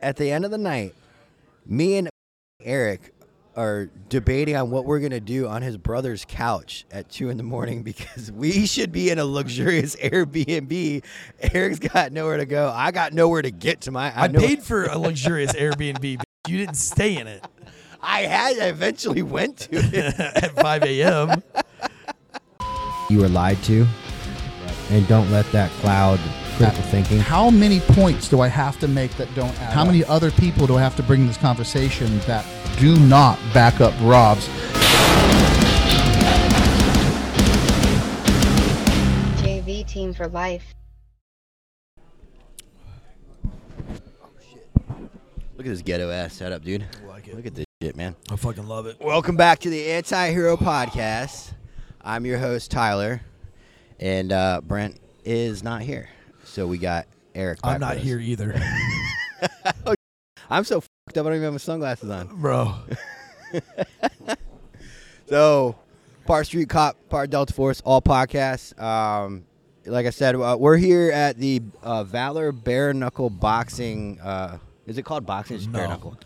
at the end of the night, me and Eric are debating on what we're going to do on his brother's couch at 2 a.m. because we should be in a luxurious Airbnb. Eric's got nowhere to go. I got nowhere to get to my... I paid for a luxurious Airbnb, but you didn't stay in it. I eventually went to it. At 5 a.m. You were lied to, and don't let that cloud critical thinking. How many points do I have to make that don't add up? How many other people do I have to bring in this conversation that do not back up Rob's? JV team for life. Oh, shit. Look at this ghetto ass setup, dude. I like it. Look at this shit, man. I fucking love it. Welcome back to the Anti-Hero Podcast. I'm your host, Tyler, and Brent is not here, so we got Eric. I'm not here either. I'm so fucked up, I don't even have my sunglasses on. Bro. So, Par Street Cop, Par Delta Force, all podcasts. Like I said, we're here at the Valor Bare Knuckle Boxing. Is it called boxing? It's bare knuckle.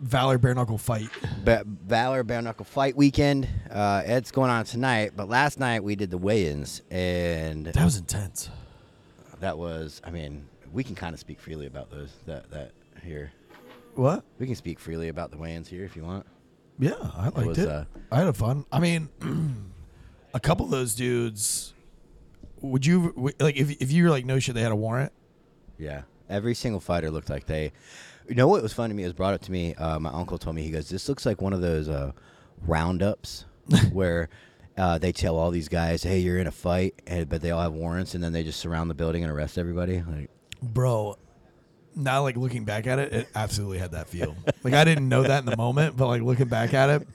Valor Bare Knuckle Fight. Valor Bare Knuckle Fight weekend. It's going on tonight, but last night we did the weigh-ins, and that was intense. That was, I mean, we can kind of speak freely about those. That here. What? We can speak freely about the weigh-ins here if you want. Yeah, I liked it. I had a fun. I mean, a couple of those dudes. Would you like if you were like no shit? They had a warrant. Yeah, every single fighter looked like they. You know what was fun to me? It was brought up to me. My uncle told me, he goes, this looks like one of those roundups where they tell all these guys, hey, you're in a fight, but they all have warrants, and then they just surround the building and arrest everybody. Like, bro, now like looking back at it, it absolutely had that feel. Like I didn't know that in the moment, but like looking back at it.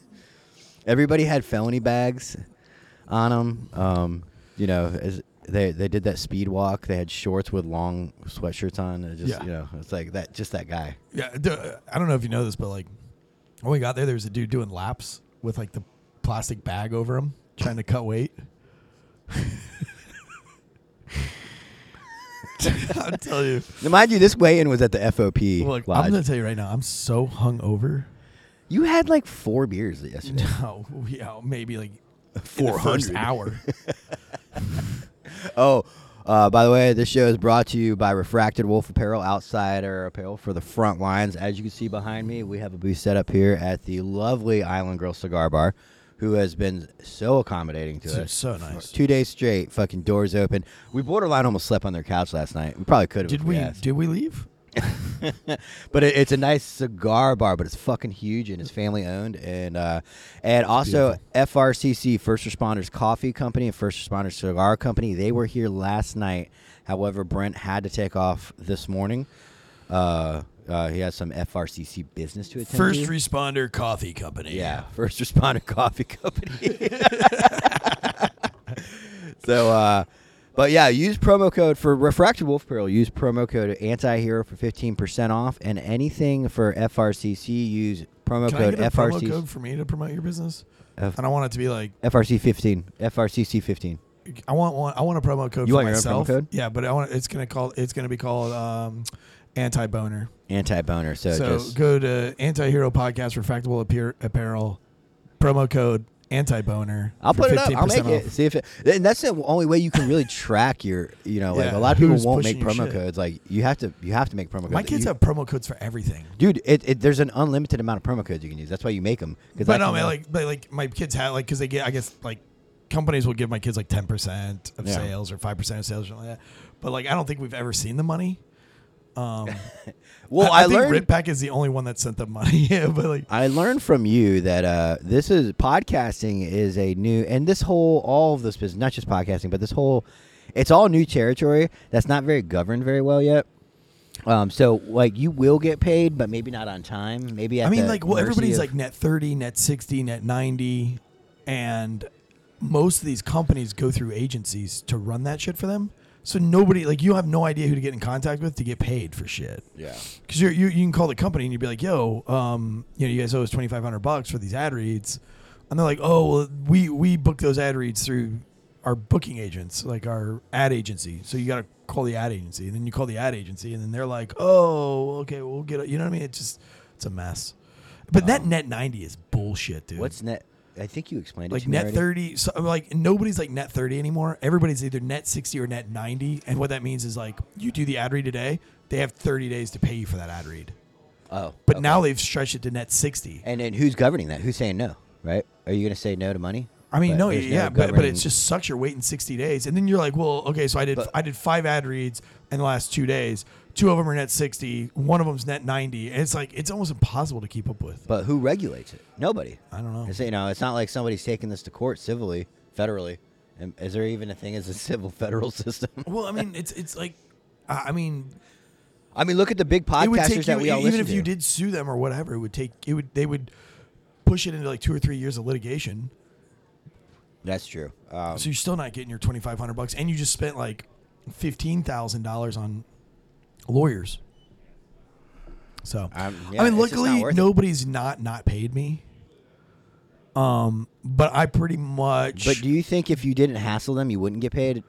Everybody had felony bags on them. You know, They did that speed walk. They had shorts with long sweatshirts on. It just, yeah. You know, it's like that, just that guy. Yeah. I don't know if you know this, but like when we got there was a dude doing laps with like the plastic bag over him, trying to cut weight. I'll tell you. Now, mind you, this weigh-in was at the FOP. Look, Lodge. I'm going to tell you right now, I'm so hungover. You had like 4 beers yesterday. No, yeah, maybe like 400 hour. Oh, by the way, this show is brought to you by Refracted Wolf Apparel, outsider apparel for the front lines. As you can see behind me, we have a booth set up here at the lovely Island Girl Cigar Bar, who has been so accommodating to us. So nice. 2 days straight, fucking doors open. We borderline almost slept on their couch last night. We probably could have. Did we leave? But it's a nice cigar bar, but it's fucking huge, and it's family owned, and also beautiful. FRCC, First Responders Coffee Company, and First Responders Cigar Company. They were here last night. However, Brent had to take off this morning. He has some FRCC business to attend. First Responder Coffee Company. Yeah, First Responder Coffee Company. So. But yeah, use promo code for Refracted Wolf Apparel. Use promo code Anti-Hero for 15% off, and anything for FRCC, use promo code FRCC. Can I get a promo code for me to promote your business? And I want it to be like FRC15, FRCC15. I want a promo code for myself. You want your own promo code? Yeah, but it's going to be called Anti-Boner. Anti-Boner. So just go to Anti-Hero Podcast Refracted Wolf Apparel promo code Anti-Boner. I'll put it up. I'll make it. See if it, and that's the only way you can really track your, you know, like a lot of people won't make promo codes. Like you have to make promo codes. My kids have promo codes for everything, dude. There's an unlimited amount of promo codes you can use. That's why you make them. But no, man, like my kids have, like, because they get, I guess, like companies will give my kids like 10% of sales or 5% of sales or something like that. But like I don't think we've ever seen the money. Well, I learned Rit Pack is the only one that sent the money. Yeah, but like I learned from you that this is podcasting is a new, and this whole, all of this business, not just podcasting, but this whole, it's all new territory that's not very governed very well yet. So like you will get paid, but maybe not on time. Maybe at, I mean, like, well, everybody's like net 30, net 60, net 90, and most of these companies go through agencies to run that shit for them. So nobody, like, you have no idea who to get in contact with to get paid for shit. Yeah. Because you can call the company and you'd be like, yo, you know, you guys owe us $2,500 for these ad reads. And they're like, oh, well, we book those ad reads through our booking agents, like our ad agency. So you got to call the ad agency, and then you call the ad agency, and then they're like, "Oh, okay, we'll get it." You know what I mean? It's just, it's a mess. But that net 90 is bullshit, dude. What's net? I think you explained it. Like net 30, so like nobody's like net 30 anymore. Everybody's either net 60 or net 90, and what that means is like you do the ad read today, they have 30 days to pay you for that ad read. Oh, but okay. Now they've stretched it to net 60. And then who's governing that? Who's saying no? Right? Are you going to say no to money? I mean, no, yeah, but it just sucks. You're waiting 60 days, and then you're like, well, okay, so I did 5 ad reads in the last 2 days. 2 of them are net 60, 1 of them's net 90, and it's like it's almost impossible to keep up with. But who regulates it? Nobody. I don't know. It's, you know, it's not like somebody's taking this to court civilly, federally. And is there even a thing as a civil federal system? Well, I mean, it's like, I mean, look at the big podcasters that we all listen to. Even if you did sue them or whatever, they would push it into like 2 or 3 years of litigation. That's true. So you're still not getting your $2,500, and you just spent like $15,000 on lawyers. So yeah, I mean, luckily nobody's not paid me. But I pretty much. But do you think if you didn't hassle them, you wouldn't get paid?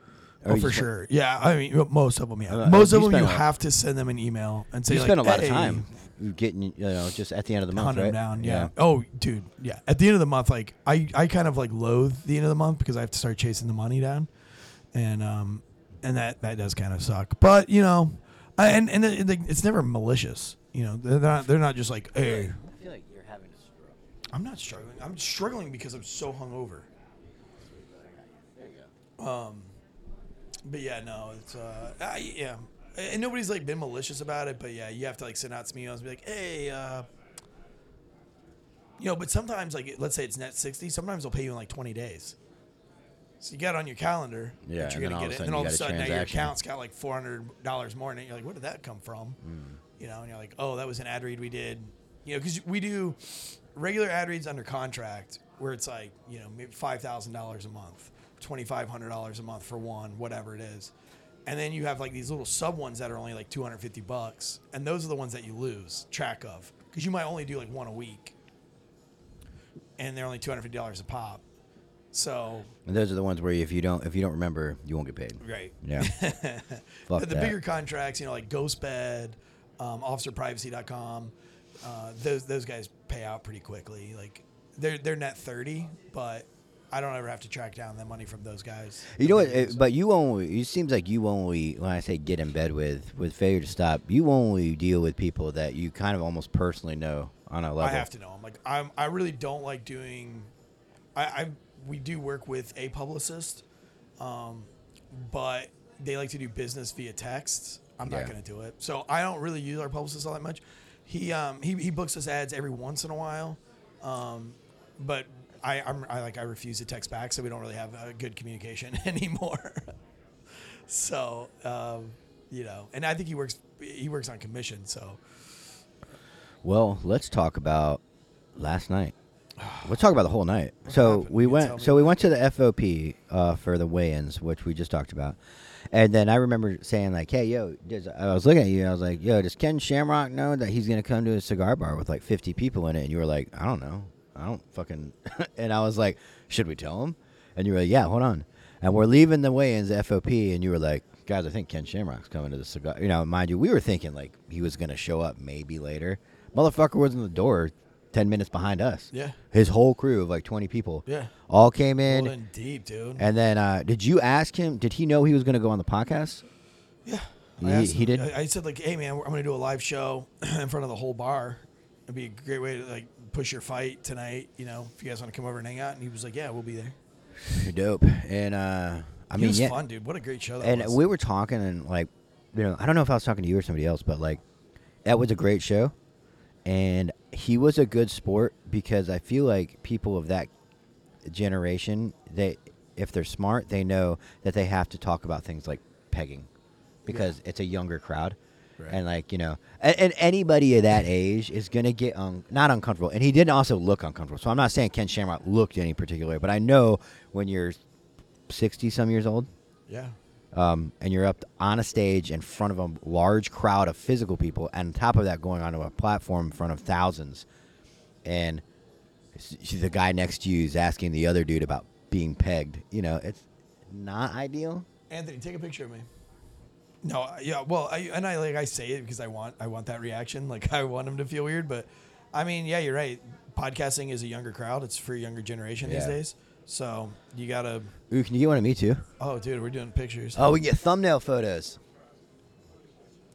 Oh, for sure. Yeah, I mean, most of them. Yeah, most of them you have to send them an email and say. You spend like, a lot of time getting, you know, just at the end of the month, right? Down, yeah. Oh, dude, yeah. At the end of the month, like I kind of like loathe the end of the month because I have to start chasing the money down, and that does kind of suck. But you know, it's never malicious. You know, they're not just like, hey. I feel like you're having a struggle. I'm not struggling. I'm struggling because I'm so hungover. There you go. But yeah, no, it's yeah, and nobody's like been malicious about it. But yeah, you have to like send out some emails and be like, hey, you know. But sometimes, like, let's say it's net 60. Sometimes they'll pay you in like 20 days. So you got it on your calendar, yeah, that you're gonna get it, and all of a sudden now your account's got like $400 more in it. You're like, where did that come from? You know, and you're like, oh, that was an ad read we did. You know, because we do regular ad reads under contract where it's like, you know, maybe $5,000 a month. $2,500 a month for one, whatever it is. And then you have like these little sub ones that are only like $250. And those are the ones that you lose track of because you might only do like one a week and they're only $250 a pop. So. And those are the ones where if you don't remember, you won't get paid. Right. Yeah. But the bigger contracts, you know, like Ghostbed, officerprivacy.com, those guys pay out pretty quickly. Like they're net 30, but I don't ever have to track down the money from those guys. You know what? But it seems like you only, when I say get in bed with Failure to Stop, you only deal with people that you kind of almost personally know on a level. I have to know them. Like, I really don't like doing. We do work with a publicist, but they like to do business via text. I'm not going to do it, so I don't really use our publicist all that much. He books us ads every once in a while, but. I refuse to text back, so we don't really have a good communication anymore. So, you know, and I think he works on commission. So, well, let's talk about last night. Let's talk about the whole night. So we went to the FOP for the weigh-ins, which we just talked about, and then I remember saying like, "Hey, yo," I was looking at you, and I was like, "Yo, does Ken Shamrock know that he's going to come to a cigar bar with like 50 people in it?" And you were like, "I don't know." I don't fucking... And I was like, should we tell him? And you were like, yeah, hold on. And we're leaving the weigh-ins FOP, and you were like, guys, I think Ken Shamrock's coming to the cigar... You know, mind you, we were thinking, like, he was going to show up maybe later. Motherfucker was in the door 10 minutes behind us. Yeah. His whole crew of, like, 20 people. Yeah. All came in. Rolling deep, dude. And then, did you ask him... Did he know he was going to go on the podcast? Yeah. He did? I said, like, hey, man, I'm going to do a live show in front of the whole bar. It'd be a great way to, like... push your fight tonight, you know, if you guys want to come over and hang out. And he was like, yeah, we'll be there. Dope. And I mean, it was fun, dude. What a great show that was. And we were talking and like, you know, I don't know if I was talking to you or somebody else, but like that was a great show. And he was a good sport because I feel like people of that generation, they, if they're smart, they know that they have to talk about things like pegging because it's a younger crowd. Right. And like, you know, and anybody of that age is going to get not uncomfortable. And he didn't also look uncomfortable. So I'm not saying Ken Shamrock looked any particular, but I know when you're 60 some years old. Yeah. And you're up on a stage in front of a large crowd of physical people. And on top of that, going onto a platform in front of thousands. And the guy next to you is asking the other dude about being pegged. You know, it's not ideal? Anthony, take a picture of me. No, yeah, well, I say it because I want that reaction. Like, I want them to feel weird, but I mean, yeah, you're right. Podcasting is a younger crowd. It's for a younger generation these days. So you gotta. Ooh, can you get one of me too? Oh, dude, we're doing pictures. Oh, we get thumbnail photos.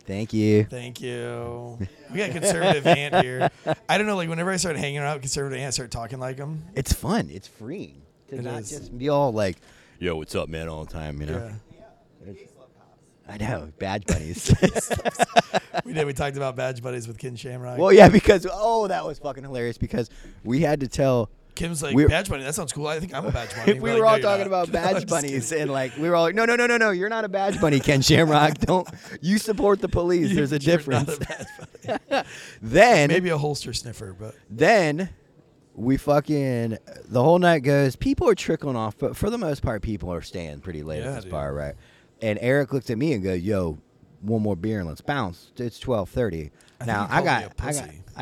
Thank you. We got conservative Ant here. I don't know. Like, whenever I start hanging out with conservative Ant, I start talking like him. It's fun. It's freeing to not just be all like, "Yo, what's up, man?" all the time. You know. Yeah. I know, Badge Buddies. We talked about Badge Buddies with Ken Shamrock. Well, yeah, because, that was fucking hilarious because we had to tell. Kim's like, Badge Bunny, that sounds cool. I think I'm a Badge Bunny. We were all talking about Badge Bunnies, and we were all like, no, you're not a Badge Bunny, Ken Shamrock. You support the police. There's a difference. Not a Badge Bunny. Then. Maybe a holster sniffer, but. Then we fucking, the whole night goes, people are trickling off, but for the most part, people are staying pretty late at this bar, right? And Eric looks at me and goes, "Yo, one more beer and let's bounce. It's 12:30. Now I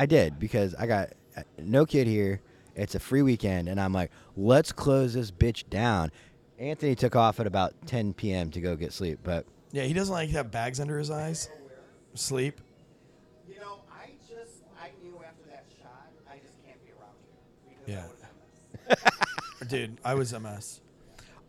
did because I got no kid here. It's a free weekend, and I'm like, let's close this bitch down. Anthony took off at about 10 p.m. to go get sleep, but yeah, he doesn't like to have bags under his eyes. Sleep. You know, I knew after that shot, I just can't be around you. Yeah, dude, I was a mess.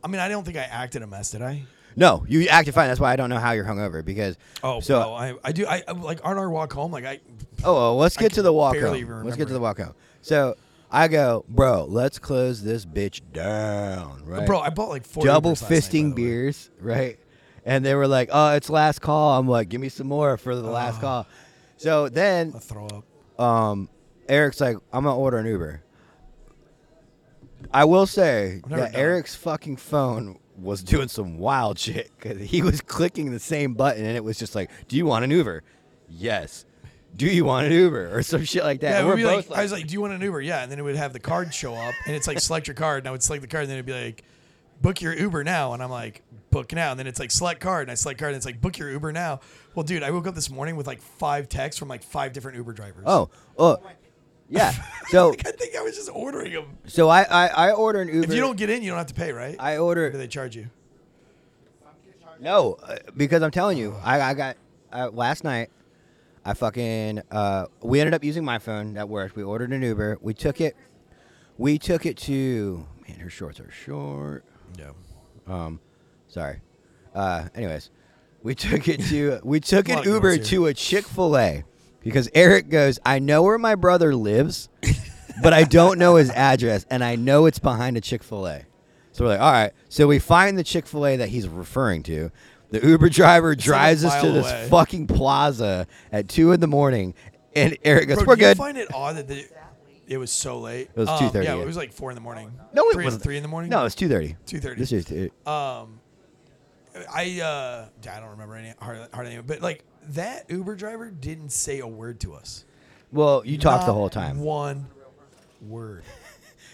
I mean, I don't think I acted a mess, did I? No, you acted fine. That's why I don't know how you're hungover because. Oh, so well, I do. I like on our walk home. Like I. Oh, well, let's get to the walk home. So I go, bro. Let's close this bitch down, right? Bro, I bought like 4 double fisting beers, right? And they were like, "Oh, it's last call." I'm like, "Give me some more for the last call." So then, I'll throw up. Eric's like, "I'm gonna order an Uber." I will say that Eric's fucking phone was doing some wild shit because he was clicking the same button and it was just like, "Do you want an Uber?" "Yes." "Do you want an Uber?" or some shit like that. Yeah, and we're both like, I was like, "Do you want an Uber?" Yeah, and then it would have the card show up and it's like, "Select your card," and I would select the card and then it'd be like, "Book your Uber now," and I'm like, "Book now," and then it's like, "Select card," and I select card and it's like, "Book your Uber now." Well, dude, I woke up this morning with like 5 texts from like 5 different Uber drivers. Yeah, so I think I was just ordering them. So I order an Uber. If you don't get in, you don't have to pay, right? I order. Or do they charge you? No, because I'm telling you, I got last night. I fucking we ended up using my phone at work. We ordered an Uber. We took it to man. Her shorts are short. No. Sorry. Anyways, we took an Uber to a Chick-fil-A. Because Eric goes, "I know where my brother lives, but I don't know his address, and I know it's behind a Chick-fil-A." So we're like, all right. So we find the Chick-fil-A that he's referring to. The Uber driver drives us to this fucking plaza at 2 in the morning, and Eric goes, "We're good." Do you find it odd that it was so late? It was 2:30. Yeah, it was like 4 in the morning. No, it wasn't. 3 in the morning? No, it was 2:30. 2:30. This is I don't remember any hardly any, but like that Uber driver didn't say a word to us. Well, you talked the whole time. One word.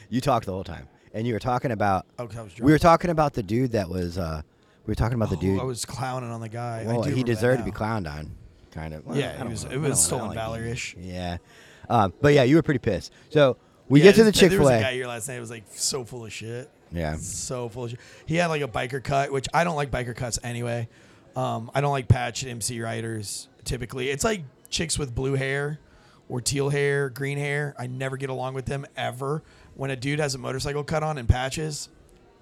You talked the whole time, and you were talking about. Oh, I was drunk. We were talking about the dude that was. We were talking about the dude. I was clowning on the guy. Well, he deserved to be clowned on, kind of. Well, yeah, it was stolen valor-ish. Yeah, but yeah, you were pretty pissed. So we get to the Chick-fil-A. There was a guy here last night. It was like so full of shit. Yeah, so full of shit. He had like a biker cut, which I don't like biker cuts anyway. I don't like patched MC riders typically. It's like chicks with blue hair or teal hair, green hair. I never get along with them ever. When a dude has a motorcycle cut on and patches,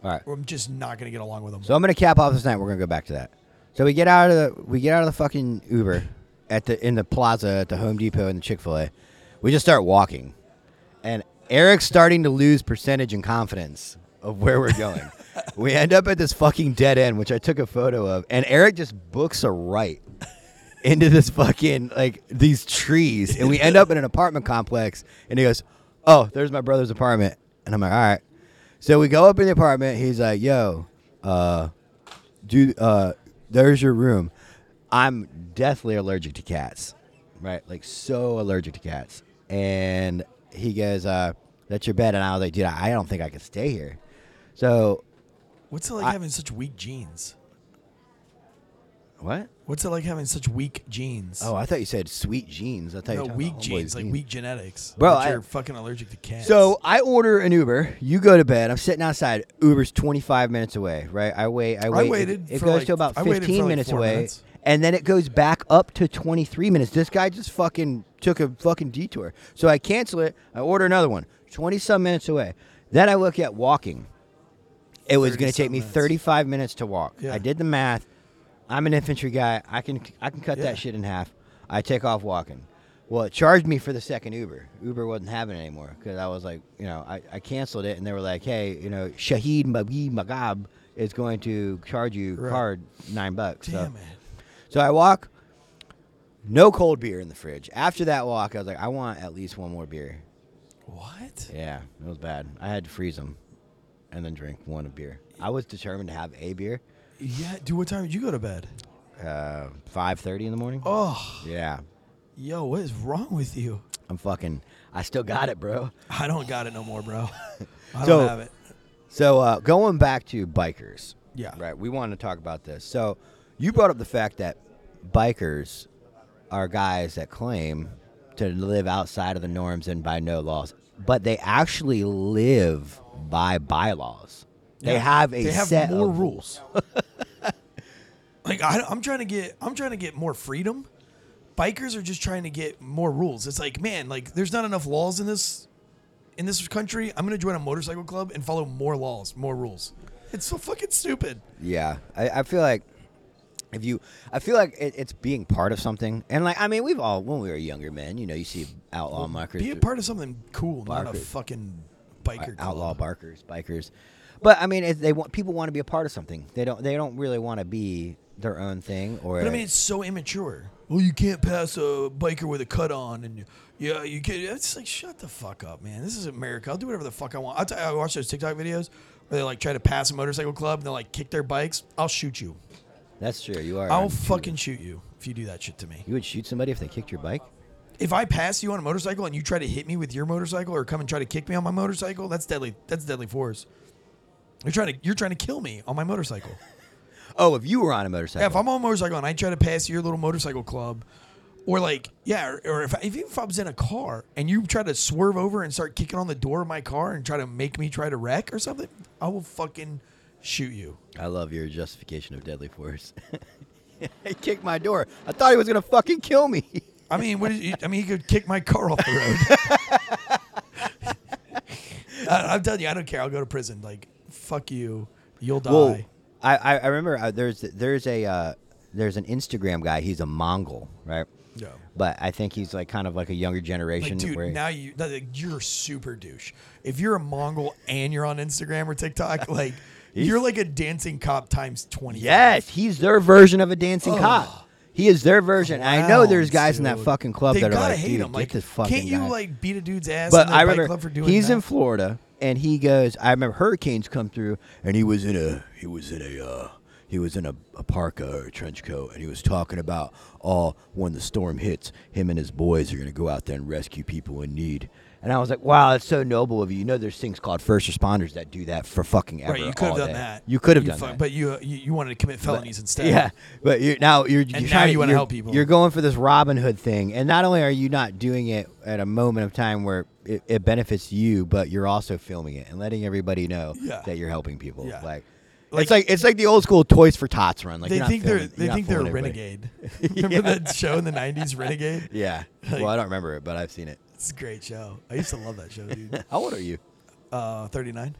all right, I'm just not going to get along with them. So I'm going to cap off this night. We're going to go back to that. So we get out of the fucking Uber in the plaza at the Home Depot and the Chick-fil-A. We just start walking, and Eric's starting to lose percentage and confidence of where we're going. We end up at this fucking dead end, which I took a photo of, and Eric just books a right into this fucking, like, these trees, and we end up in an apartment complex, and he goes, "Oh, there's my brother's apartment," and I'm like, all right. So we go up in the apartment, he's like, "Yo, dude, there's your room." I'm deathly allergic to cats, right, like, so allergic to cats, and he goes, "That's your bed," and I was like, "Dude, I don't think I can stay here." So, what's it like having such weak genes? What? What's it like having such weak genes? Oh, I thought you said sweet genes. I thought you weak genes, like weak genetics. Bro, you're fucking allergic to cats. So I order an Uber. You go to bed. I'm sitting outside. Uber's 25 minutes away, right? I wait. It goes to about 15 minutes away, and then it goes back up to 23 minutes. This guy just fucking took a fucking detour. So I cancel it. I order another one. 20-some minutes away. Then I look at walking. It was going to take me 35 minutes to walk. Yeah. I did the math. I'm an infantry guy. I can cut that shit in half. I take off walking. Well, it charged me for the second Uber. Uber wasn't having it anymore because I was like, you know, I canceled it, and they were like, hey, you know, Shahid Magab is going to charge you card $9. Damn it. So I walk. No cold beer in the fridge. After that walk, I was like, I want at least one more beer. What? Yeah, it was bad. I had to freeze them and then drink one beer. I was determined to have a beer. Yeah, dude, what time did you go to bed? 5:30 in the morning. Oh. Yeah. Yo, what is wrong with you? I still got it, bro. I don't got it no more, bro. I don't have it. So going back to bikers. Yeah. Right, we wanted to talk about this. So you brought up the fact that bikers are guys that claim to live outside of the norms and by no laws, but they actually live by bylaws. They have a set more of rules. Like I'm trying to get more freedom. Bikers are just trying to get more rules. It's like, man, like there's not enough laws in this country. I'm going to join a motorcycle club and follow more laws, more rules. It's so fucking stupid. Yeah, I feel like it's being part of something. And like, I mean, we've all, when we were younger men, you know, you see outlaw bikers. Be a part of something cool, not a fucking biker club. Outlaw bikers. But I mean, people want to be a part of something. They don't really want to be their own thing. But I mean, it's so immature. Well, you can't pass a biker with a cut on, and you can't. It's like, shut the fuck up, man. This is America. I'll do whatever the fuck I want. I watch those TikTok videos where they like try to pass a motorcycle club and they like kick their bikes. I'll shoot you. That's true. You are. I'll fucking shoot you if you do that shit to me. You would shoot somebody if they kicked your bike? If I pass you on a motorcycle and you try to hit me with your motorcycle or come and try to kick me on my motorcycle, that's deadly. That's deadly force. You're trying to kill me on my motorcycle. Oh, if you were on a motorcycle. Yeah, if I'm on a motorcycle and I try to pass your little motorcycle club, or like, yeah, or if I was in a car and you try to swerve over and start kicking on the door of my car and try to make me try to wreck or something, I will fucking shoot you. I love your justification of deadly force. He kicked my door. I thought he was gonna fucking kill me. I mean, he could kick my car off the road. I'm telling you, I don't care. I'll go to prison. Like, fuck you. You'll die. Well, I remember there's an Instagram guy. He's a Mongol, right? Yeah. But I think he's like kind of like a younger generation. Like, dude, you're super douche. If you're a Mongol and you're on Instagram or TikTok, like you're like a dancing cop times 20. Yes, he's their version of a dancing cop. He is their version. Wow, I know there's guys in that fucking club that are like, hate him. Like, get this fucking can't you guy. Like beat a dude's ass? But in I remember club for doing he's that. In Florida. And he goes, I remember hurricanes come through, and he was in a parka or a trench coat, and he was talking about when the storm hits, him and his boys are gonna go out there and rescue people in need. And I was like, wow, that's so noble of you. You know, there's things called first responders that do that for fucking ever. Right, you could have done that. You could have done that, but you wanted to commit felonies instead. Yeah, but now you want to help people. You're going for this Robin Hood thing, and not only are you not doing it at a moment of time where it benefits you, but you're also filming it and letting everybody know that you're helping people. Yeah. It's like the old school Toys for Tots run. Like, they think they're a renegade. Remember that show in the '90s, Renegade? Yeah. Like, well, I don't remember it, but I've seen it. It's a great show. I used to love that show, dude. How old are you? 39.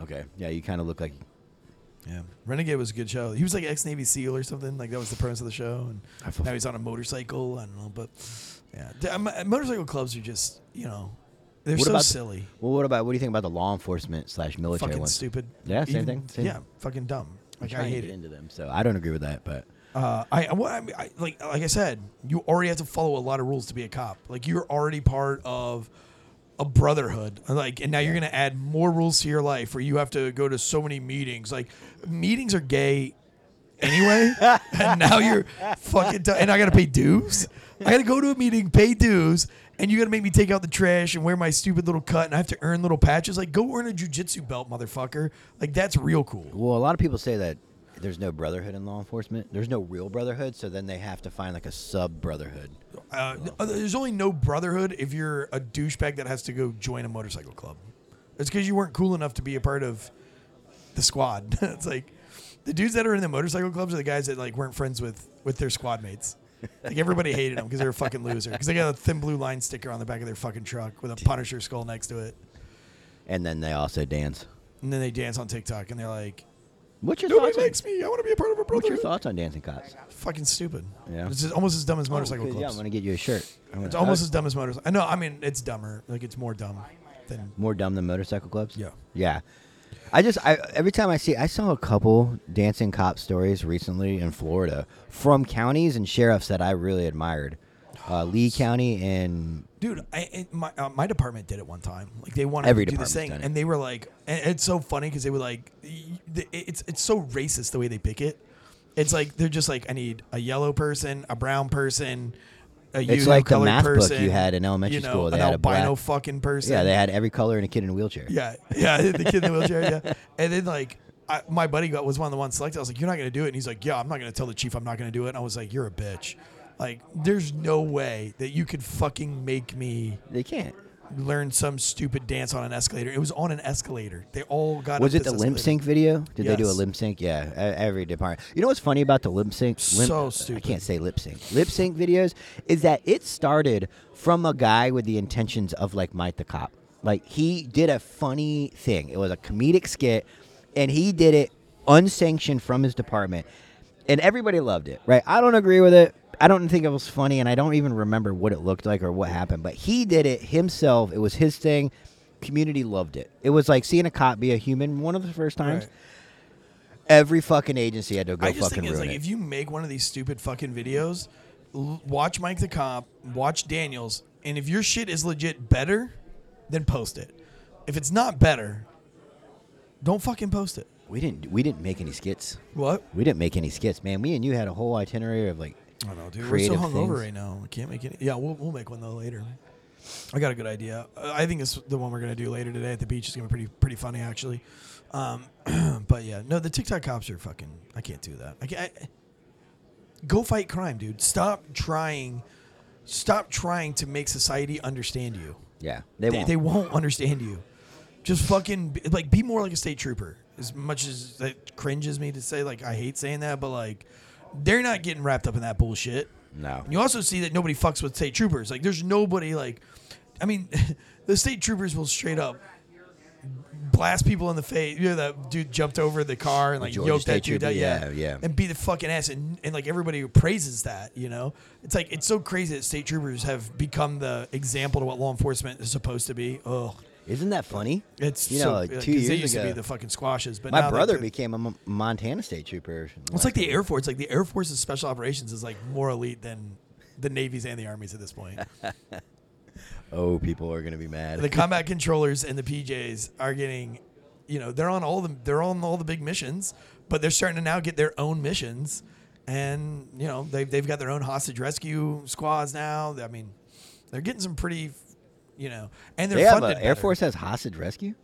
Okay. Yeah, you kind of look like. Yeah, Renegade was a good show. He was like ex-Navy SEAL or something. Like, that was the premise of the show, and now he's on a motorcycle. I don't know, but motorcycle clubs are just, you know, they're so silly. Well, what do you think about the law enforcement / military fucking ones? Stupid. Yeah, same thing. Yeah, fucking dumb. Like, I hate it. Into them, so I don't agree with that, but. Like I said, you already have to follow a lot of rules to be a cop. Like, you're already part of a brotherhood. Like, and now you're gonna add more rules to your life where you have to go to so many meetings. Like, meetings are gay anyway, and now you're fucking. And I gotta pay dues. I gotta go to a meeting, pay dues, and you gotta make me take out the trash and wear my stupid little cut, and I have to earn little patches. Like, go earn a jiu-jitsu belt, motherfucker. Like, that's real cool. Well, a lot of people say that there's no brotherhood in law enforcement. There's no real brotherhood, so then they have to find like a sub-brotherhood. There's only no brotherhood if you're a douchebag that has to go join a motorcycle club. It's because you weren't cool enough to be a part of the squad. It's like the dudes that are in the motorcycle clubs are the guys that like weren't friends with their squad mates. Like everybody hated them because they were a fucking loser. Because they got a Thin Blue Line sticker on the back of their fucking truck with a Punisher skull next to it. And then they also dance. And then they dance on TikTok and they're like, "What's your nobody likes me. I want to be a part of a brotherhood." What's your thoughts on dancing cops? Fucking stupid. Yeah, it's almost as dumb as motorcycle clubs. Yeah, I'm gonna get you a shirt. It's almost as dumb as motorcycle. No, I mean it's dumber. Like it's more dumb than motorcycle clubs. Yeah, yeah. I every time I saw a couple dancing cop stories recently in Florida from counties and sheriffs that I really admired. Lee County and dude, my department did it one time. Like they wanted to do this thing, and they were like, and it's so funny because they were like, it's so racist the way they pick it. It's like they're just like, I need a yellow person, a brown person, a it's you like the math person, book you had in elementary school. They an had albino a black, fucking person. Yeah, they had every color and a kid in a wheelchair. Yeah, the kid in the wheelchair. Yeah, and then like my buddy was one of the ones selected. I was like, "You're not gonna do it," and he's like, "Yeah, I'm not gonna tell the chief I'm not gonna do it." And I was like, "You're a bitch." Like, there's no way that you could fucking make me. They can't learn some stupid dance on an escalator. It was on an escalator. They all got. Was it the escalator. Lip sync video? Did Yes. They do a lip sync? Yeah, every department. You know what's funny about the lip sync? So stupid. I can't say lip sync. Lip sync videos is that it started from a guy with the intentions of like Mike the Cop. Like he did a funny thing. It was a comedic skit, and he did it unsanctioned from his department, and everybody loved it. Right? I don't agree with it. I don't think it was funny, and I don't even remember what it looked like or what happened, but he did it himself. It was his thing. Community loved it. It was like seeing a cop be a human one of the first times. Right. Every fucking agency had to go fucking ruin it. I just think it's like, if you make one of these stupid fucking videos, watch Mike the Cop, watch Daniels, and if your shit is legit better, then post it. If it's not better, don't fucking post it. We didn't make any skits. What? We didn't make any skits, man. Me and you had a whole itinerary of like, I don't know, dude. We're so hungover right now. We can't make any. Yeah, we'll make one, though, later. I got a good idea. I think it's the one we're going to do later today at the beach. It's going to be pretty funny, actually. But, yeah. No, the TikTok cops are fucking... I can't do that. Go fight crime, dude. Stop trying to make society understand you. Yeah, they won't understand you. Just fucking... be more like a state trooper. As much as that cringes me to say, I hate saying that, but, they're not getting wrapped up in that bullshit. No. And you also see that nobody fucks with state troopers. There's nobody, the state troopers will straight up blast people in the face. You know, that dude jumped over the car and, yoked that dude out. Yeah. And beat the fucking ass. And everybody praises that, you know? It's it's so crazy that state troopers have become the example to what law enforcement is supposed to be. Ugh. Isn't that funny? It's 2 years they used ago, to be the fucking squashes, but my brother became a Montana state trooper. It's like the Air Force. The Air Force's special operations is more elite than the Navy's and the Army's at this point. Oh, people are gonna be mad. The combat controllers and the PJs are getting, they're on all the big missions, but they're starting to now get their own missions, and they've got their own hostage rescue squads now. I mean, they're getting some pretty. And they're funded. Air Force has hostage rescue.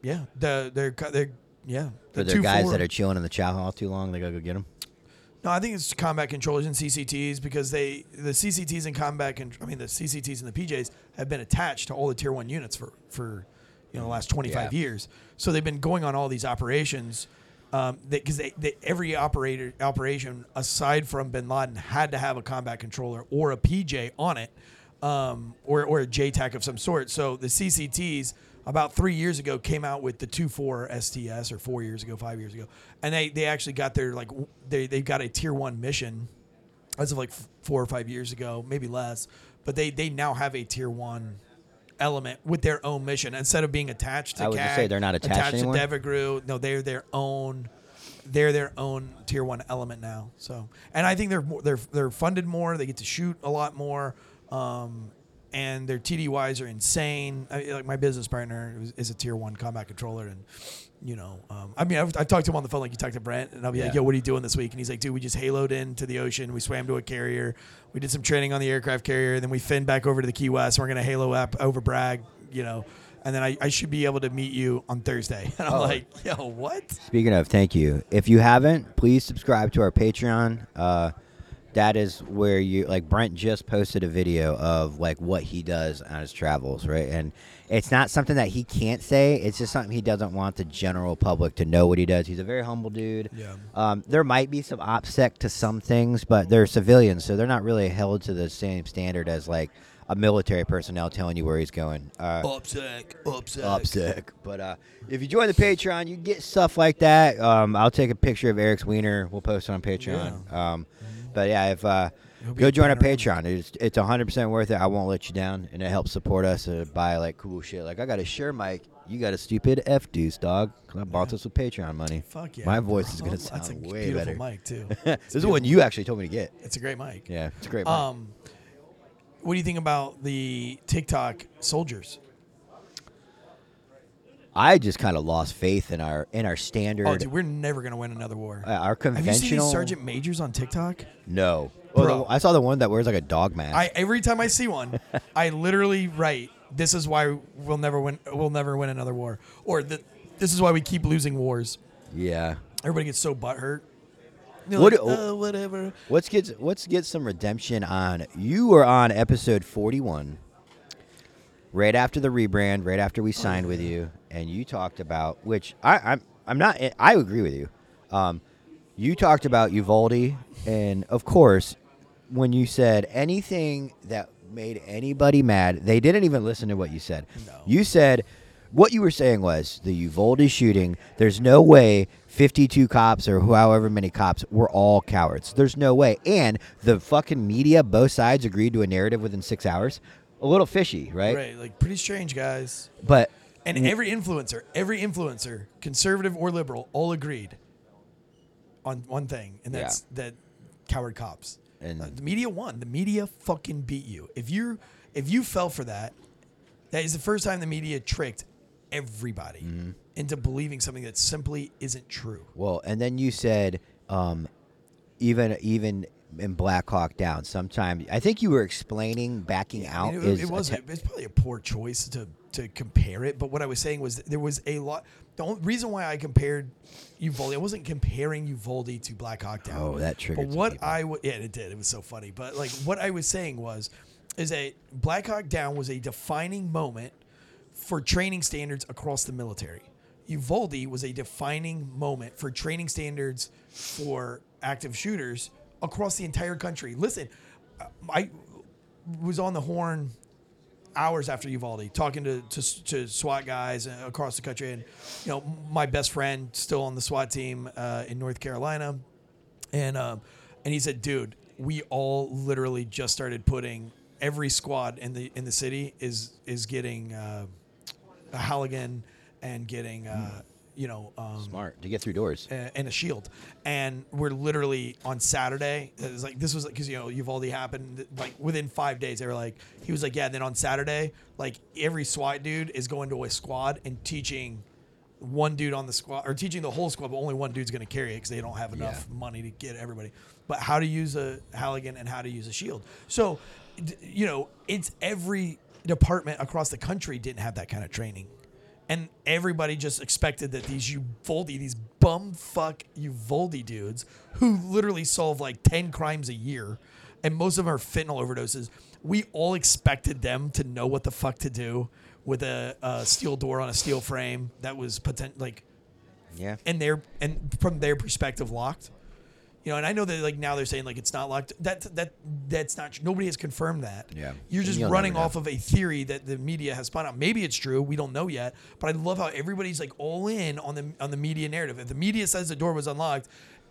Yeah, for their guys that are chilling in the chow hall too long, they gotta go get them. No, I think it's combat controllers and CCTs because the CCTs and the CCTs and the PJs have been attached to all the Tier 1 units for the last 25 years. So they've been going on all these operations because every operation aside from Bin Laden had to have a combat controller or a PJ on it. Or a JTAC of some sort. So the CCTs about 3 years ago came out with the 2-4 STS, or 4 years ago, 5 years ago, and they actually got their they got a Tier 1 mission as of 4 or 5 years ago, maybe less. But they now have a Tier 1 element with their own mission instead of being attached to. I would just say they're not attached to Devagru. No, they're their own. They're their own Tier 1 element now. So, and I think they're funded more. They get to shoot a lot more. And their TDYs are insane. My business partner is a Tier 1 combat controller, and I've talked to him on the phone, you talked to Brent, and I'll be like, "Yo, what are you doing this week?" And he's like, "Dude, we just haloed into the ocean. We swam to a carrier. We did some training on the aircraft carrier, and then we finned back over to the Key West. And we're gonna halo up over Bragg, And then I should be able to meet you on Thursday. And I'm like, yo, what? Speaking of, thank you. If you haven't, please subscribe to our Patreon. That is where you, like, Brent just posted a video of, like, what he does on his travels, right? And it's not something that he can't say. It's just something he doesn't want the general public to know what he does. He's a very humble dude. Yeah. There might be some OPSEC to some things, but they're civilians, so they're not really held to the same standard as, like, a military personnel telling you where he's going. OPSEC. But if you join the Patreon, you get stuff like that. I'll take a picture of Eric's wiener. We'll post it on Patreon. Yeah. But yeah, if go join our Patreon. It's 100% worth it. I won't let you down, and it helps support us to buy, like, cool shit. Like, I got a shirt mic. You got a stupid F-deuce, dog. I bought this with Patreon money. Fuck yeah. My voice is going to sound way better. That's a beautiful mic, too. This is one you actually told me to get. It's a great mic. Yeah, it's a great mic. What do you think about the TikTok soldiers? I just kind of lost faith in our standard. Oh, dude, we're never going to win another war. Our conventional. Have you seen these sergeant majors on TikTok? No. Well, I saw the one that wears like a dog mask. Every time I see one, I literally write, "This is why we'll never win. We'll never win another war," or "This is why we keep losing wars." Yeah. Everybody gets so butthurt. What, like, whatever. Let's get some redemption on. You were on episode 41, right after the rebrand, right after we signed with you. And you talked about, which I'm not, I agree with you. You talked about Uvalde, and of course, when you said anything that made anybody mad, they didn't even listen to what you said. No. You said, what you were saying was the Uvalde shooting, there's no way 52 cops or however many cops were all cowards. There's no way. And the fucking media, both sides agreed to a narrative within 6 hours. A little fishy, right? Right, like pretty strange, guys. But... And every influencer, conservative or liberal, all agreed on one thing, and that's that coward cops. And the media won. The media fucking beat you. If you fell for that, that is the first time the media tricked everybody into believing something that simply isn't true. Well, and then you said, even in Black Hawk Down, sometimes I think you were explaining backing out. I mean, it's probably a poor choice to compare it, but what I was saying was there was a lot. The only reason why I compared Uvalde, I wasn't comparing Uvalde to Black Hawk Down. Oh, that triggered. But what it did. It was so funny. But like what I was saying is that Black Hawk Down was a defining moment for training standards across the military. Uvalde was a defining moment for training standards for active shooters across the entire country. Listen, I was on the horn hours after Uvalde talking to SWAT guys across the country. And, you know, my best friend still on the SWAT team in North Carolina. And he said, dude, we all literally just started putting every squad in the city is getting a Halligan and getting... smart to get through doors and a shield, and we're literally on Saturday. It was like this was because Uvalde happened like within 5 days. They were like he was like yeah. And then on Saturday, like every SWAT dude is going to a squad and teaching one dude on the squad or teaching the whole squad, but only one dude's going to carry it because they don't have enough money to get everybody. But how to use a Halligan and how to use a shield. So it's every department across the country didn't have that kind of training. And everybody just expected that these bumfuck Uvalde dudes who literally solve like 10 crimes a year, and most of them are fentanyl overdoses, we all expected them to know what the fuck to do with a steel door on a steel frame that was and from their perspective locked. And I know that like now they're saying like it's not locked. That's not true. Nobody has confirmed that. Yeah. You're just running off of a theory that the media has spun out. Maybe it's true. We don't know yet. But I love how everybody's like all in on the media narrative. If the media says the door was unlocked,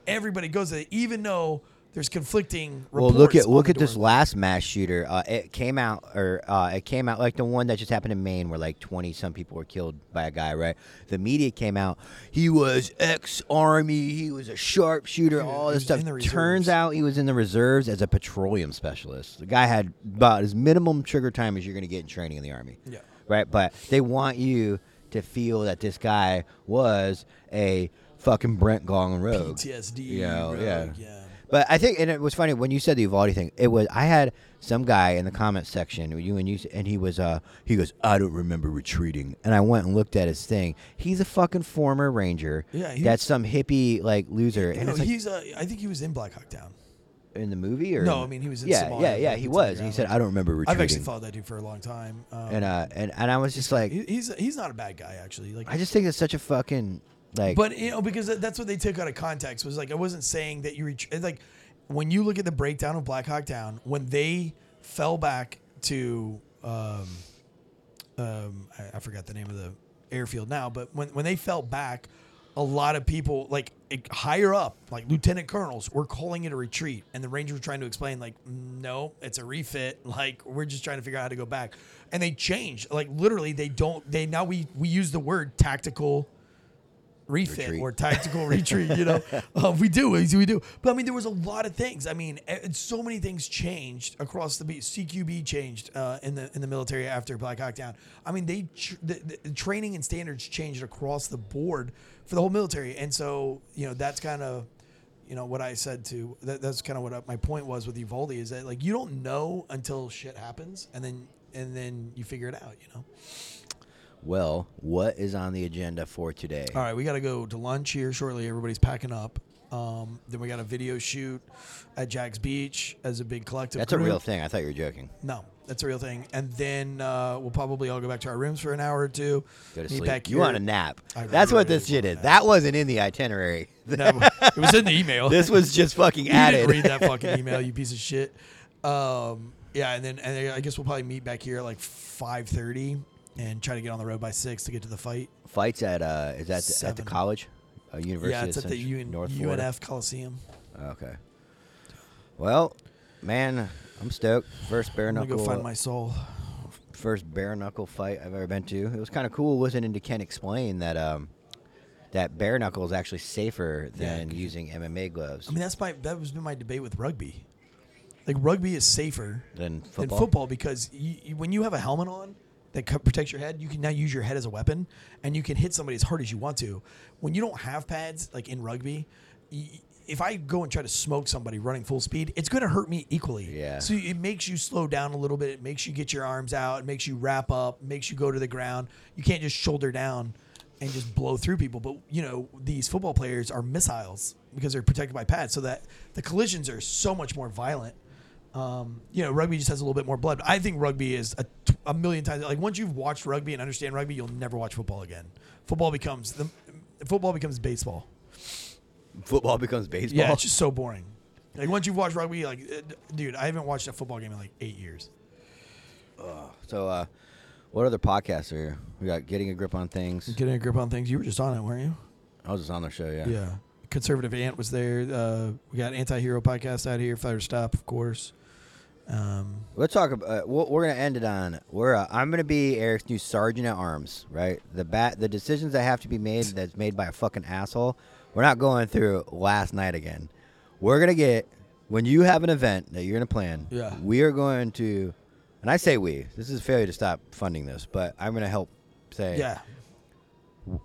everybody goes to it, even though there's conflicting reports. Well, look at this last mass shooter. It came out like the one that just happened in Maine where like 20 some people were killed by a guy, right? The media came out, he was ex-army, he was a sharpshooter, all this stuff. Turns out he was in the reserves as a petroleum specialist. The guy had about as minimum trigger time as you're going to get in training in the army. Yeah. Right? But they want you to feel that this guy was a fucking Brent Gong rogue. PTSD rogue. Yeah. But I think, and it was funny when you said the Uvalde thing. It was, I had some guy in the comments section, and he was, he goes, I don't remember retreating. And I went and looked at his thing. He's a fucking former Ranger. Yeah, that's some hippie like loser. And no, he's, I think he was in Black Hawk Down. In the movie, or no? I mean, he was in Somalia. Yeah. He was. And he said, I don't remember retreating. I've actually followed that dude for a long time. And I was just like, he's not a bad guy actually. Like, I just think it's such a fucking. Like, but you know, because that's what they took out of context was like, I wasn't saying that you like when you look at the breakdown of Black Hawk Down, when they fell back to I forgot the name of the airfield now, but when they fell back, a lot of people like higher up, like lieutenant colonels, were calling it a retreat, and the Rangers were trying to explain like, no, it's a refit. Like, we're just trying to figure out how to go back, and they changed. Like, literally, we use the word tactical refit retreat. Or tactical retreat, you know. We do. But I mean, there was a lot of things. I mean, so many things changed across the beat. CQB changed in the military after Black Hawk Down. I mean, the training and standards changed across the board for the whole military. And so, you know, that's kind of, you know, what I said to that's kind of what my point was with Uvalde, is that like, you don't know until shit happens, and then you figure it out, you know. Well, what is on the agenda for today? All right, we got to go to lunch here shortly. Everybody's packing up. Then we got a video shoot at Jack's Beach as a big collective. That's group. A real thing. I thought you were joking. No, that's a real thing. And then we'll probably all go back to our rooms for an hour or two. Go to sleep. Back here. You want a nap. That's what this shit is. That wasn't in the itinerary. No, it was in the email. This was just fucking added. You didn't read that fucking email, you piece of shit. Yeah, and then I guess we'll probably meet back here at like 5:30. And try to get on the road by 6 to get to the fight. Fight's at at the college, university. Yeah, it's at the UNF Coliseum. Okay. Well, man, I'm stoked. First bare knuckle. I'm gonna go find my soul. First bare knuckle fight I've ever been to. It was kind of cool listening to Ken explain that that bare knuckle is actually safer than using MMA gloves. I mean, that was my debate with rugby. Like, rugby is safer than football because when you have a helmet on that protects your head, you can now use your head as a weapon, and you can hit somebody as hard as you want to. When you don't have pads, like in rugby, if I go and try to smoke somebody running full speed, it's going to hurt me equally. Yeah. So it makes you slow down a little bit. It makes you get your arms out. It makes you wrap up. It makes you go to the ground. You can't just shoulder down and just blow through people. But, you know, these football players are missiles because they're protected by pads, so that the collisions are so much more violent. You know, rugby just has a little bit more blood. I think rugby is a million times, like, once you've watched rugby and understand rugby, you'll never watch football again. Football becomes baseball. Football becomes baseball. Yeah, it's just so boring. Like, once you've watched rugby, like, dude, I haven't watched a football game in like 8 years. So, what other podcasts are here? We got Getting a Grip on Things. Getting a Grip on Things. You were just on it, weren't you? I was just on their show. Yeah. Yeah. Conservative Ant was there. We got Anti-Hero Podcast out here. Failure To Stop, of course. Let's talk about. We're going to end it on. I'm going to be Eric's new sergeant at arms. Right, the decisions that have to be made, that's made by a fucking asshole. We're not going through last night again. We're going to get, when you have an event that you're going to plan. Yeah. We are going to, and I say we. This is Failure To Stop funding this, but I'm going to help say. Yeah. We're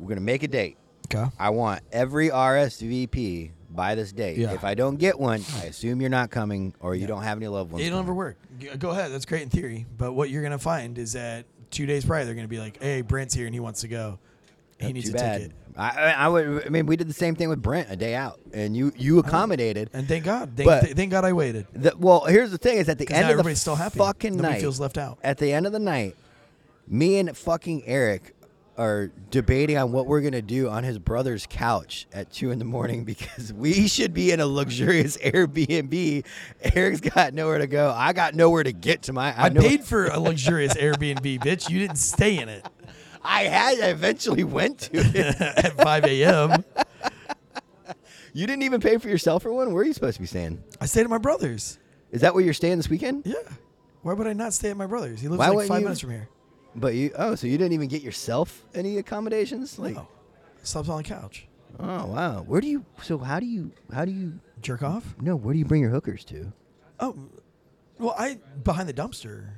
going to make a date. Okay. I want every RSVP by this date. Yeah. If I don't get one, I assume you're not coming, or you don't have any loved ones. It'll never work. Go ahead. That's great in theory. But what you're going to find is that 2 days prior, they're going to be like, hey, Brent's here and he wants to go. He needs a ticket. I mean, we did the same thing with Brent a day out, and you accommodated. And thank God. Thank God I waited. Well, here's the thing, is at the end of the still happy. Fucking Nobody night. Feels left out. At the end of the night, me and fucking Eric are debating on what we're going to do on his brother's couch at 2 a.m. because we should be in a luxurious Airbnb. Eric's got nowhere to go. I got nowhere to get to my. I paid for a luxurious Airbnb, bitch. You didn't stay in it. I eventually went to it at 5 a.m. You didn't even pay for yourself for one? Where are you supposed to be staying? I stayed at my brother's. Is that where you're staying this weekend? Yeah. Why would I not stay at my brother's? He lives like 5 minutes from here. But so you didn't even get yourself any accommodations? Like, no. Slept on the couch. Oh, wow. How do you jerk off? No, where do you bring your hookers to? Oh, well, behind the dumpster.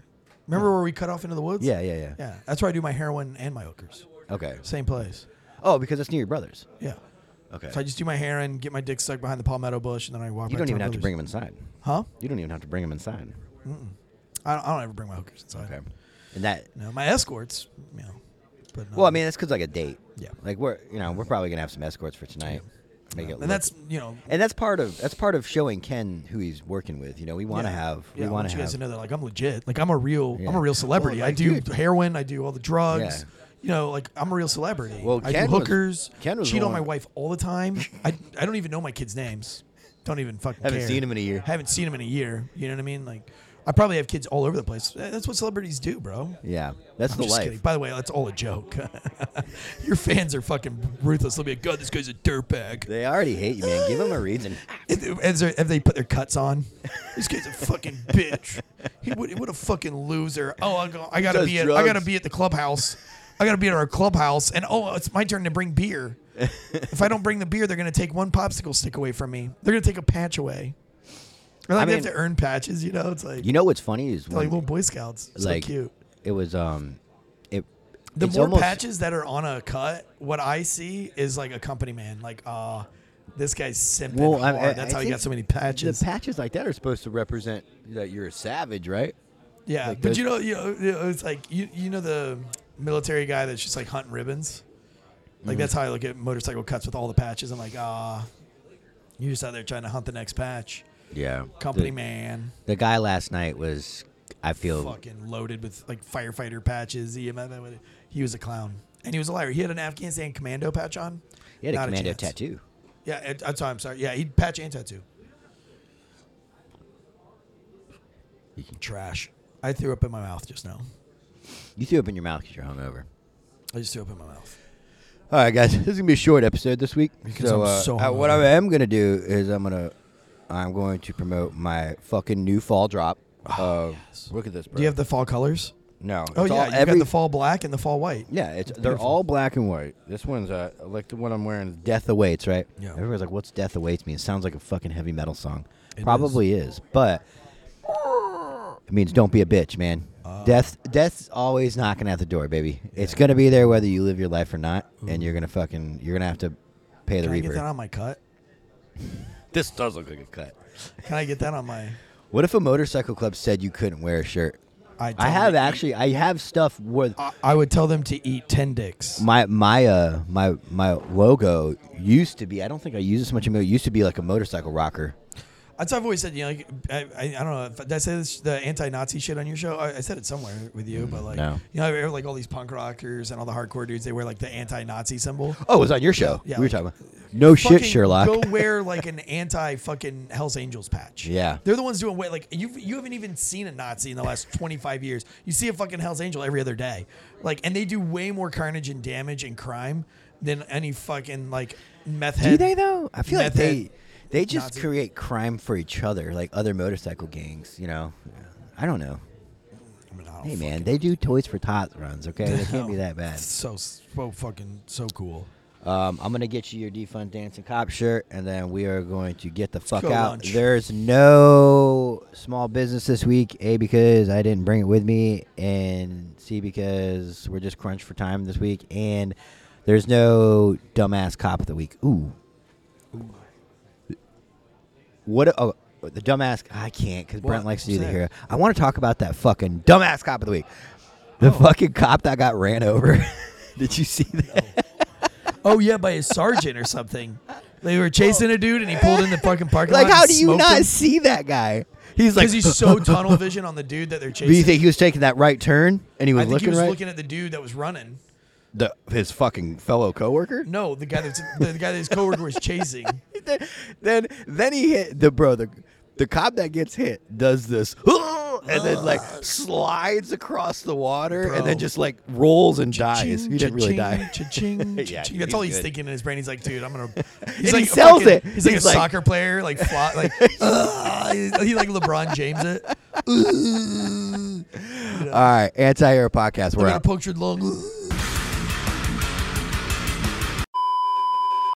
Remember where we cut off into the woods? Yeah. Yeah, that's where I do my heroin and my hookers. Okay. Same place. Oh, because it's near your brother's. Yeah. Okay. So I just do my hair and get my dick stuck behind the palmetto bush, and then I walk. You don't even have to bring them inside. Huh? You don't even have to bring them inside. Mm-mm. I don't ever bring my hookers inside. Okay. And that. No, my escorts. You know, but no. Well, I mean, that's because like a date. Yeah. Like we're probably gonna have some escorts for tonight. Yeah. That's part of showing Ken who he's working with. You know, we want to have. Yeah, we want you guys to know that like I'm legit. Like I'm a real celebrity. Well, like, I do heroin. I do all the drugs. Yeah. You know, like I'm a real celebrity. Well, Ken cheat on my wife all the time. I don't even know my kids' names. Don't even fucking care. Haven't seen him in a year. You know what I mean? Like I probably have kids all over the place. That's what celebrities do, bro. Yeah, that's the life. Kidding. By the way, that's all a joke. Your fans are fucking ruthless. They'll be like, God, this guy's a dirtbag. They already hate you, man. Give them a reason. Have they put their cuts on? This guy's a fucking bitch. What a fucking loser. Oh, I gotta be at the clubhouse. I gotta be at our clubhouse, and it's my turn to bring beer. If I don't bring the beer, they're gonna take one popsicle stick away from me. They're gonna take a patch away. Or like they have to earn patches, you know. It's like, you know what's funny is like little Boy Scouts. It's like, so cute. It was the more patches that are on a cut. What I see is like a company man, like this guy's simping. Well, that's how he got so many patches. The patches like that are supposed to represent that you're a savage, right? Yeah, like but you know, it's like you know the military guy that's just like hunting ribbons. Like that's how I look at motorcycle cuts with all the patches. I'm like, you're just out there trying to hunt the next patch. Yeah. Company man. The guy last night was, I feel, fucking loaded with like firefighter patches. He was a clown. And he was a liar. He had an Afghanistan commando patch on. He had a commando tattoo. Yeah, I'm sorry. Yeah, he'd patch and tattoo. You can trash. I threw up in my mouth just now. You threw up in your mouth because you're hungover. I just threw up in my mouth. All right, guys. This is going to be a short episode this week. Because I'm so what I am going to do is I'm going to promote my fucking new fall drop. Yes. Look at this, bro. Do you have the fall colors? No. Oh, yeah. You got the fall black and the fall white. Yeah. They're all black and white. This one's, like the one I'm wearing is Death Awaits, right? Yeah. Everybody's like, what's Death Awaits mean? It sounds like a fucking heavy metal song. It probably is. But it means don't be a bitch, man. Death's always knocking at the door, baby. Yeah. It's going to be there whether you live your life or not. Ooh. And you're going to have to pay the reaper. Can I get that on my cut? This does look like a cut. Can I get that on my... What if a motorcycle club said you couldn't wear a shirt? I have stuff where... I would tell them to eat 10 dicks. My logo used to be... I don't think I use this much anymore. It used to be like a motorcycle rocker. That's what I've always said. You know, like, I don't know. Did I say this, the anti-Nazi shit on your show? I said it somewhere with you, but like... No. You know, like all these punk rockers and all the hardcore dudes, they wear like the anti-Nazi symbol. Oh, it was on your show. Yeah, we were talking about... No shit, Sherlock. Go wear like an anti-fucking Hells Angels patch. Yeah. They're the ones doing way like you haven't even seen a Nazi in the last 25 years. You see a fucking Hells Angel every other day. Like, and they do way more carnage and damage and crime than any fucking like meth head. Do they though? I feel like they just Nazi. Create crime for each other, like other motorcycle gangs, you know. I don't know. Hey man, they do Toys for Tots runs, okay? They can't be that bad. So fucking so cool. I'm going to get you your Defund Dancing Cop shirt, and then we are going to get the fuck out. Lunch. There's no small business this week, A, because I didn't bring it with me, and C, because we're just crunched for time this week, and there's no dumbass cop of the week. Ooh. What? Oh, the dumbass. I can't, because Brent likes to do the hero. I want to talk about that fucking dumbass cop of the week. The fucking cop that got ran over. Did you see that? No. Oh, yeah, by a sergeant or something. They were chasing a dude, and he pulled in the fucking parking lot. Like, how do you not see that guy? He's like, because he's so tunnel vision on the dude that they're chasing. Do you think he was taking that right turn, and he was looking right? I think he was looking at the dude that was running. His fucking fellow coworker? No, the guy that his coworker was chasing. Then he hit the bro. The cop that gets hit does this. And then, like, slides across the water, bro. And then just, like, rolls and dies. He didn't really die. Yeah, that's all he's thinking in his brain. He's like, dude, I'm going to... He sells it. He's like a soccer player, like, fly, like he like LeBron James it. You know? All right, Anti-Hero Podcast, we're out. I got a punctured lung.